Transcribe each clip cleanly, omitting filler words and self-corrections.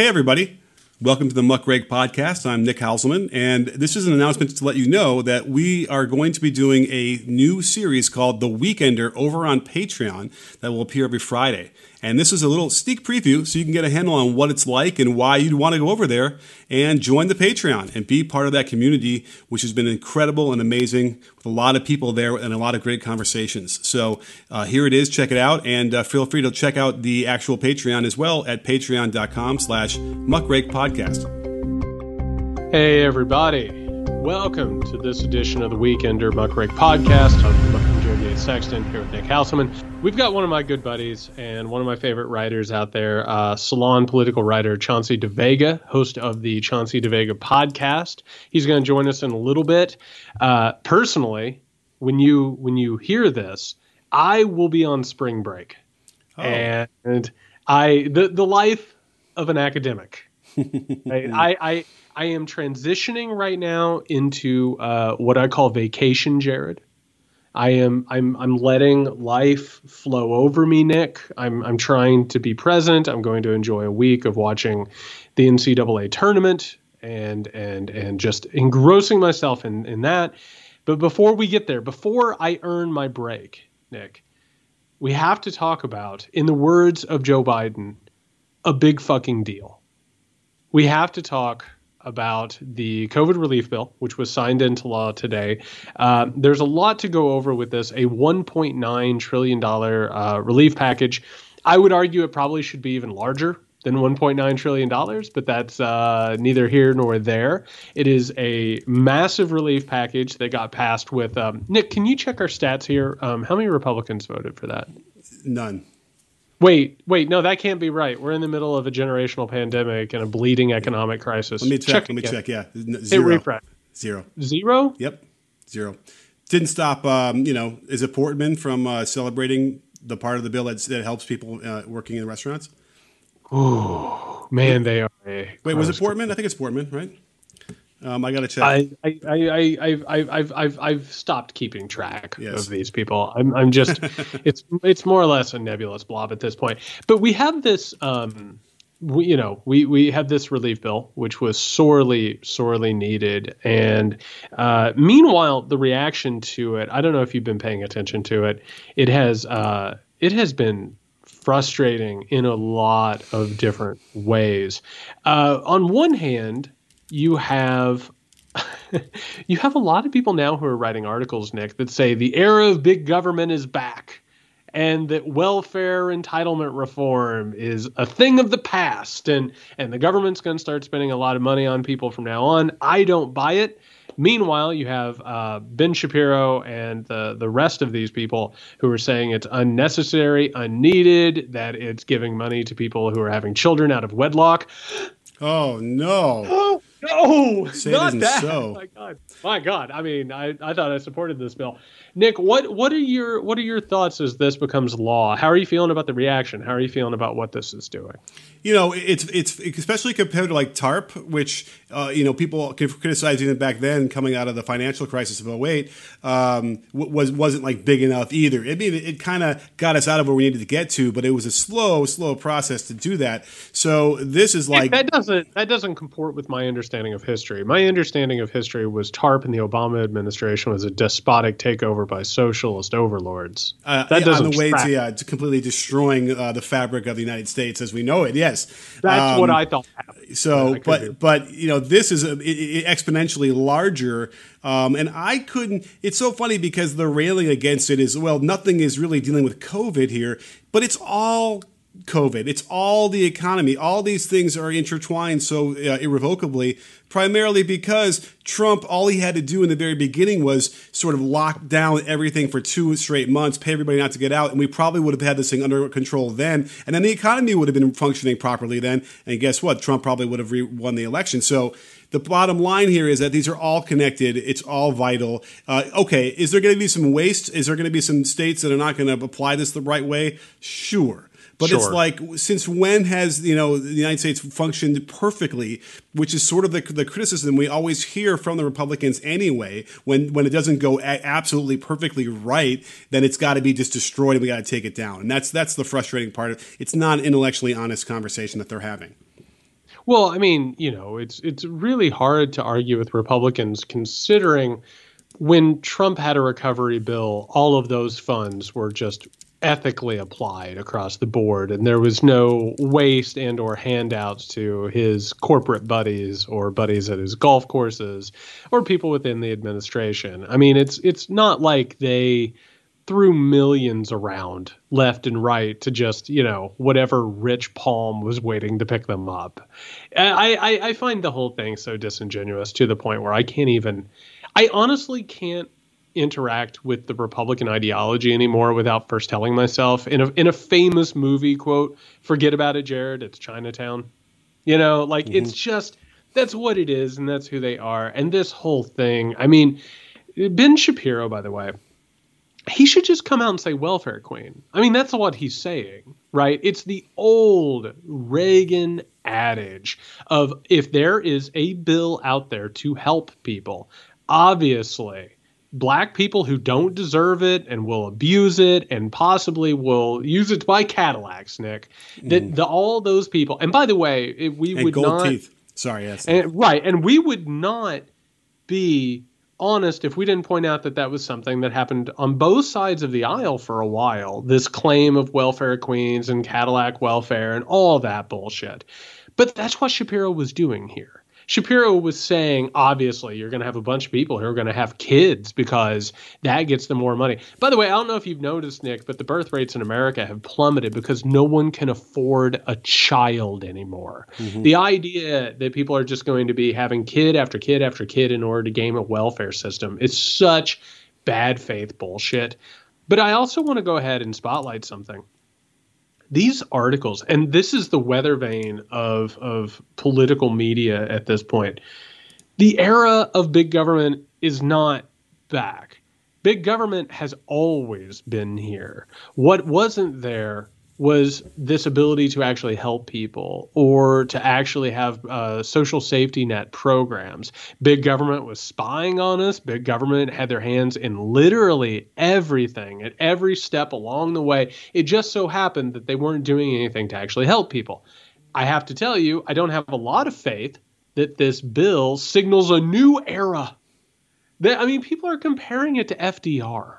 Hey, everybody. Welcome to the Muckrake Podcast. I'm Nick Houselman, and this is an announcement to let you know that we are going to be doing a new series called The Weekender over on Patreon that will appear every Friday. And this is a little sneak preview so you can get a handle on what it's like and why you'd want to go over there and join the Patreon and be part of that community, which has been incredible and amazing with a lot of people there and a lot of great conversations. So here it is. Check it out. And feel free to check out the actual Patreon as well at patreon.com/muckrakepodcast. Hey, everybody. Welcome to this edition of the Weekender Muckrake Podcast. Sexton here with Nick Houselman. We've got one of my good buddies and one of my favorite writers out there, Salon political writer Chauncey DeVega, host of the Chauncey DeVega podcast. He's going to join us in a little bit. Personally, when you hear this, I will be on spring break, and the life of an academic. Right? I am transitioning right now into what I call vacation, Jared. I'm letting life flow over me, Nick. I'm trying to be present. I'm going to enjoy a week of watching the NCAA tournament and just engrossing myself in that. But before we get there, before I earn my break, Nick, we have to talk about, in the words of Joe Biden, a big fucking deal. We have to talk about the COVID relief bill, which was signed into law today. There's a lot to go over with this, a $1.9 trillion relief package. I would argue it probably should be even larger than $1.9 trillion, but that's neither here nor there. It is a massive relief package that got passed with Nick, can you check our stats here? How many Republicans voted for that? None. Wait, no, that can't be right. We're in the middle of a generational pandemic and a bleeding economic crisis. Let me check. Yeah. Zero. Hey, refresh. Zero? Yep. Zero. Didn't stop, is it Portman from celebrating the part of the bill that helps people working in restaurants? Oh, man, they are. Wait, was it Portman? I think it's Portman, right? I got to check. I've stopped keeping track of these people. I'm just, it's more or less a nebulous blob at this point, but we have this, we have this relief bill, which was sorely needed. And, meanwhile, the reaction to it, I don't know if you've been paying attention to it. It has been frustrating in a lot of different ways. On one hand, You have a lot of people now who are writing articles, Nick, that say the era of big government is back and that welfare entitlement reform is a thing of the past and the government's going to start spending a lot of money on people from now on. I don't buy it. Meanwhile, you have Ben Shapiro and the rest of these people who are saying it's unnecessary, unneeded, that it's giving money to people who are having children out of wedlock. Oh, no. Oh. No, say not that. So. My God. I mean, I thought I supported this bill. Nick, what are your thoughts as this becomes law? How are you feeling about the reaction? How are you feeling about what this is doing? You know, it's especially compared to like TARP, which people criticized even back then, coming out of the financial crisis of 2008, wasn't like big enough either. I mean, it kind of got us out of where we needed to get to, but it was a slow process to do that. So this is like that doesn't comport with my understanding of history. My understanding of history was TARP in the Obama administration was a despotic takeover by socialist overlords. That doesn't on the way to completely destroying the fabric of the United States as we know it. Yeah. Yes, that's what I thought happened. So, but this is exponentially larger, and I couldn't. It's so funny because the railing against it is nothing is really dealing with COVID here, but it's all COVID. It's all the economy. All these things are intertwined so irrevocably, primarily because Trump, all he had to do in the very beginning was sort of lock down everything for 2 straight months, pay everybody not to get out, and we probably would have had this thing under control then, and then the economy would have been functioning properly then, and guess what? Trump probably would have won the election. So the bottom line here is that these are all connected. It's all vital. Okay, is there going to be some waste? Is there going to be some states that are not going to apply this the right way? Sure. But sure. It's like, since when has the United States functioned perfectly, which is sort of the criticism we always hear from the Republicans anyway. When it doesn't go absolutely perfectly right, then it's got to be just destroyed and we got to take it down. And that's the frustrating part. It's not an intellectually honest conversation that they're having. Well, I mean, you know, it's really hard to argue with Republicans considering when Trump had a recovery bill, all of those funds were just ethically applied across the board, and there was no waste and or handouts to his corporate buddies or buddies at his golf courses or people within the administration. I mean, it's not like they threw millions around left and right to just, you know, whatever rich palm was waiting to pick them up. I find the whole thing so disingenuous to the point where I honestly can't interact with the Republican ideology anymore without first telling myself in a famous movie quote, forget about it, Jared, it's Chinatown. You know, like it's just, that's what it is. And that's who they are. And this whole thing, I mean, Ben Shapiro, by the way, he should just come out and say welfare queen. I mean, that's what he's saying, right? It's the old Reagan adage of if there is a bill out there to help people, obviously black people who don't deserve it and will abuse it and possibly will use it to buy Cadillacs, Nick, that all those people. And by the way, if we and would gold not teeth. Sorry. Yes. Right. And we would not be honest if we didn't point out that that was something that happened on both sides of the aisle for a while, this claim of welfare queens and Cadillac welfare and all that bullshit. But that's what Shapiro was doing here. Shapiro was saying, obviously, you're going to have a bunch of people who are going to have kids because that gets them more money. By the way, I don't know if you've noticed, Nick, but the birth rates in America have plummeted because no one can afford a child anymore. Mm-hmm. The idea that people are just going to be having kid after kid after kid in order to game a welfare system is such bad faith bullshit. But I also want to go ahead and spotlight something. These articles, and this is the weather vane of political media at this point, the era of big government is not back. Big government has always been here. What wasn't there was this ability to actually help people or to actually have social safety net programs. Big government was spying on us. Big government had their hands in literally everything at every step along the way. It just so happened that they weren't doing anything to actually help people. I have to tell you, I don't have a lot of faith that this bill signals a new era. I mean, people are comparing it to FDR.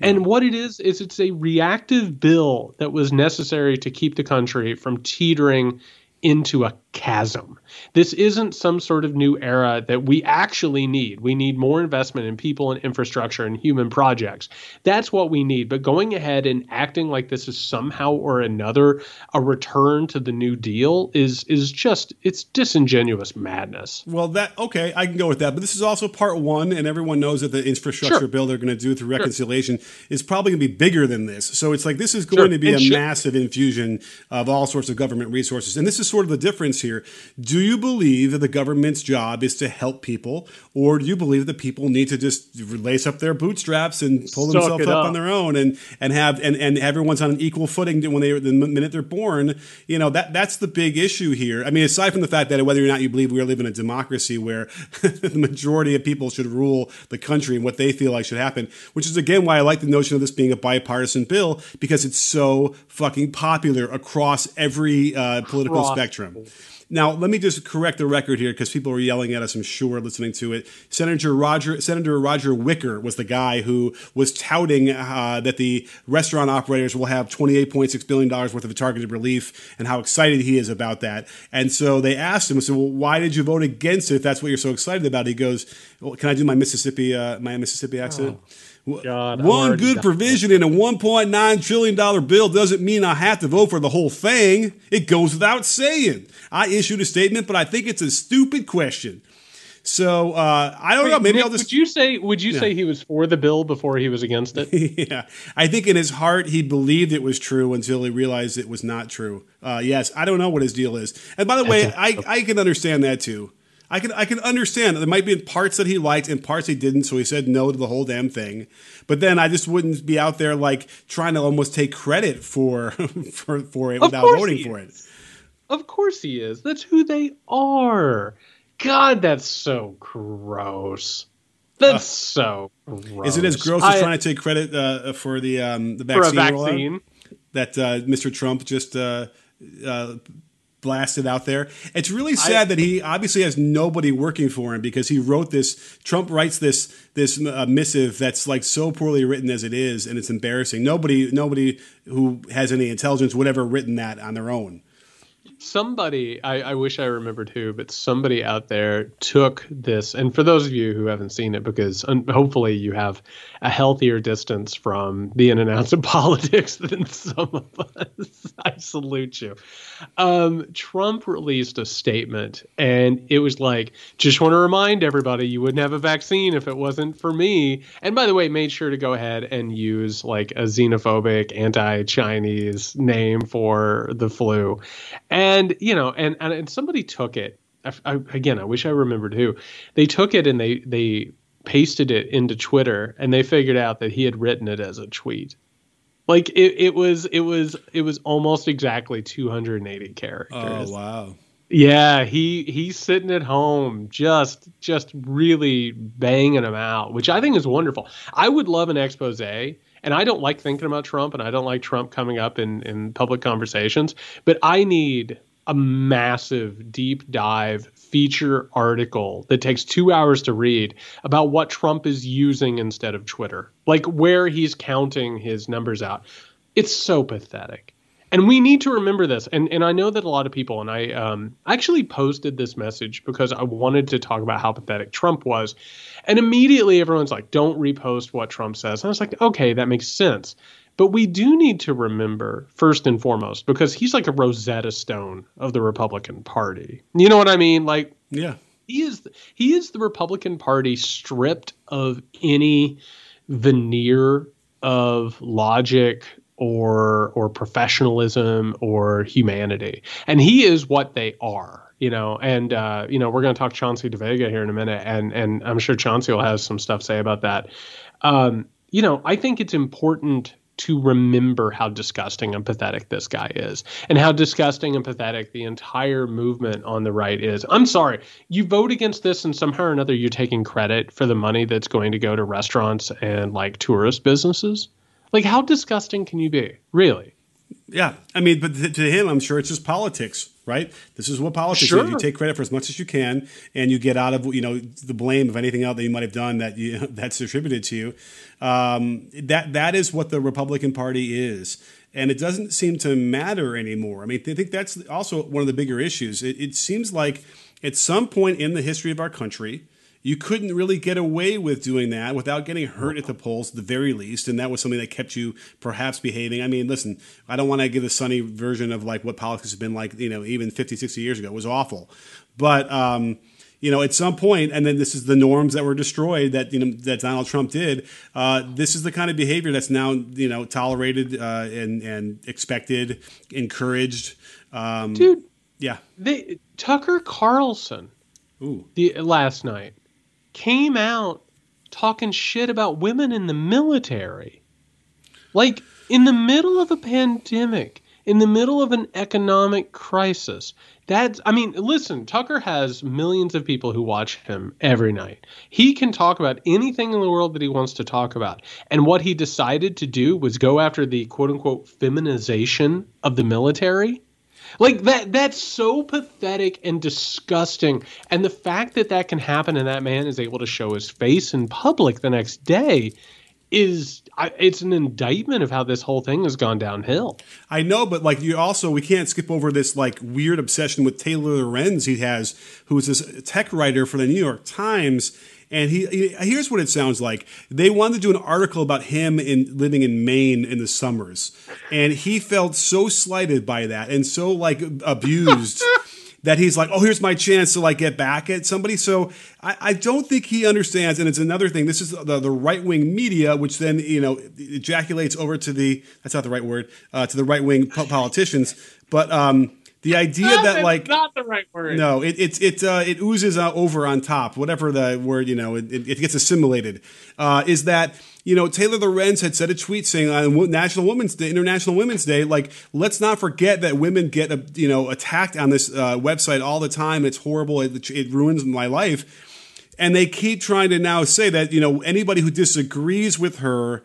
And what it is it's a reactive bill that was necessary to keep the country from teetering into a chasm. This isn't some sort of new era that we actually need. We need more investment in people and infrastructure and human projects. That's what we need. But going ahead and acting like this is somehow or another a return to the New Deal is just, it's disingenuous madness. Well, okay, I can go with that. But this is also part one, and everyone knows that the infrastructure bill they're going to do through reconciliation is probably going to be bigger than this. So it's like this is going to be a massive infusion of all sorts of government resources. And this is sort of the difference here. Do you believe that the government's job is to help people, or do you believe that people need to just lace up their bootstraps and pull themselves up on their own and everyone's on an equal footing when the minute they're born? You know, that's the big issue here. I mean, aside from the fact that whether or not you believe we live in a democracy where the majority of people should rule the country and what they feel like should happen, which is again why I like the notion of this being a bipartisan bill, because it's so fucking popular across every political spectrum. Now, let me just correct the record here because people were yelling at us, I'm sure, listening to it. Senator Roger Wicker was the guy who was touting that the restaurant operators will have $28.6 billion worth of targeted relief and how excited he is about that. And so they asked him, so, well, why did you vote against it if that's what you're so excited about? He goes, well, can I do my Mississippi accent? Oh. God, one good provision in a $1.9 trillion bill doesn't mean I have to vote for the whole thing. It goes without saying. I issued a statement, but I think it's a stupid question. So I don't know. Maybe Nick, I'll just. Would you say he was for the bill before he was against it? Yeah, I think in his heart he believed it was true until he realized it was not true. Yes, I don't know what his deal is. And by the way, I can understand that too. I can understand that there might be parts that he liked and parts he didn't, so he said no to the whole damn thing. But then I just wouldn't be out there like trying to almost take credit for it without voting for it. Of course he is. That's who they are. God, that's so gross. That's so gross. Is it as gross as trying to take credit for the vaccine? For a vaccine that Mr. Trump just blasted out there. It's really sad that he obviously has nobody working for him, because he wrote this. Trump writes this missive that's like so poorly written as it is, and it's embarrassing. Nobody who has any intelligence would ever written that on their own. Somebody, I wish I remembered who, but somebody out there took this. And for those of you who haven't seen it, because hopefully you have a healthier distance from the in and outs of politics than some of us, I salute you. Trump released a statement, and it was like, just want to remind everybody you wouldn't have a vaccine if it wasn't for me. And by the way, made sure to go ahead and use like a xenophobic, anti-Chinese name for the flu. And, you know, and somebody took it. I wish I remembered who. They took it and they pasted it into Twitter, and they figured out that he had written it as a tweet. Like it was almost exactly 280 characters. Oh, wow. Yeah, he's sitting at home just really banging them out, which I think is wonderful. I would love an expose. And I don't like thinking about Trump, and I don't like Trump coming up in public conversations, but I need a massive deep dive feature article that takes 2 hours to read about what Trump is using instead of Twitter, like where he's counting his numbers out. It's so pathetic. And we need to remember this. And I know that a lot of people, and I actually posted this message because I wanted to talk about how pathetic Trump was. And immediately everyone's like, don't repost what Trump says. And I was like, okay, that makes sense. But we do need to remember, first and foremost, because he's like a Rosetta Stone of the Republican Party. You know what I mean? Like, yeah, he is the Republican Party stripped of any veneer of logic or professionalism or humanity. And he is what they are, you know. And, you know, we're going to talk Chauncey DeVega here in a minute, and I'm sure Chauncey will have some stuff to say about that. You know, I think it's important to remember how disgusting and pathetic this guy is, and how disgusting and pathetic the entire movement on the right is. I'm sorry, you vote against this and somehow or another you're taking credit for the money that's going to go to restaurants and like tourist businesses. Like, how disgusting can you be? Really? Yeah. I mean, but to him, I'm sure it's just politics, right? This is what politics is. You take credit for as much as you can, and you get out of, you know, the blame of anything else that you might have done that that's attributed to you. That is what the Republican Party is. And it doesn't seem to matter anymore. I mean, I think that's also one of the bigger issues. It seems like at some point in the history of our country, you couldn't really get away with doing that without getting hurt at the polls, at the very least. And that was something that kept you perhaps behaving. I mean, listen, I don't want to give a sunny version of like what politics has been like, you know, even 50, 60 years ago. It was awful. But, you know, at some point, and then this is the norms that were destroyed that, you know, that Donald Trump did. This is the kind of behavior that's now, you know, tolerated and expected, encouraged. Dude. Yeah. Tucker Carlson. Ooh. Last night came out talking shit about women in the military. Like, in the middle of a pandemic, in the middle of an economic crisis. That's, I mean, listen, Tucker has millions of people who watch him every night. He can talk about anything in the world that he wants to talk about. And what he decided to do was go after the quote-unquote feminization of the military. Like, that's so pathetic and disgusting. And the fact that that can happen and that man is able to show his face in public the next day is it's an indictment of how this whole thing has gone downhill. I know, but like we can't skip over this like weird obsession with Taylor Lorenz he has, who is this tech writer for the New York Times. And here's what it sounds like. They wanted to do an article about him living in Maine in the summers. And he felt so slighted by that and so like abused that he's like, oh, here's my chance to like get back at somebody. So I don't think he understands. And it's another thing. This is the right-wing media, which then, you know, ejaculates over to the, that's not the right word, to the right-wing politicians. But, the idea that like not the right word. No, it oozes over on top, whatever the word, you know, it gets assimilated. Is that, you know, Taylor Lorenz had said a tweet saying on International Women's Day, like, let's not forget that women get attacked on this website all the time. It's horrible. It ruins my life. And they keep trying to now say that, you know, anybody who disagrees with her,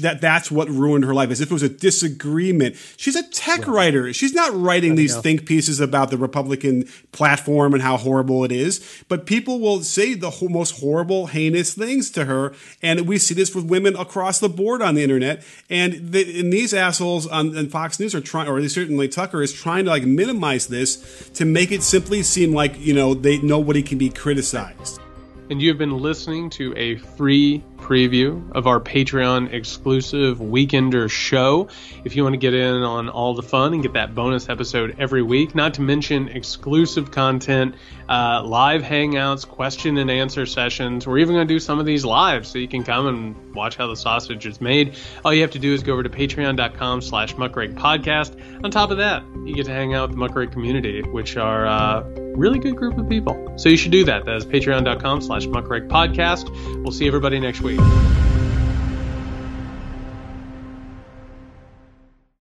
that's what ruined her life, as if it was a disagreement. She's a tech writer. She's not writing these think pieces about the Republican platform and how horrible it is. But people will say the most horrible, heinous things to her. And we see this with women across the board on the internet. And, these assholes on Fox News are trying, or certainly Tucker is trying to like minimize this to make it simply seem like, you know, nobody can be criticized. And you've been listening to a free preview of our Patreon exclusive Weekender show. If you want to get in on all the fun and get that bonus episode every week, not to mention exclusive content, live hangouts, question and answer sessions. We're even going to do some of these live so you can come and watch how the sausage is made. All you have to do is go over to patreon.com/muckrakepodcast. On top of that, you get to hang out with the Muckrake community, which are really good group of people. So you should do that. That is patreon.com/muckrakepodcast. We'll see everybody next week.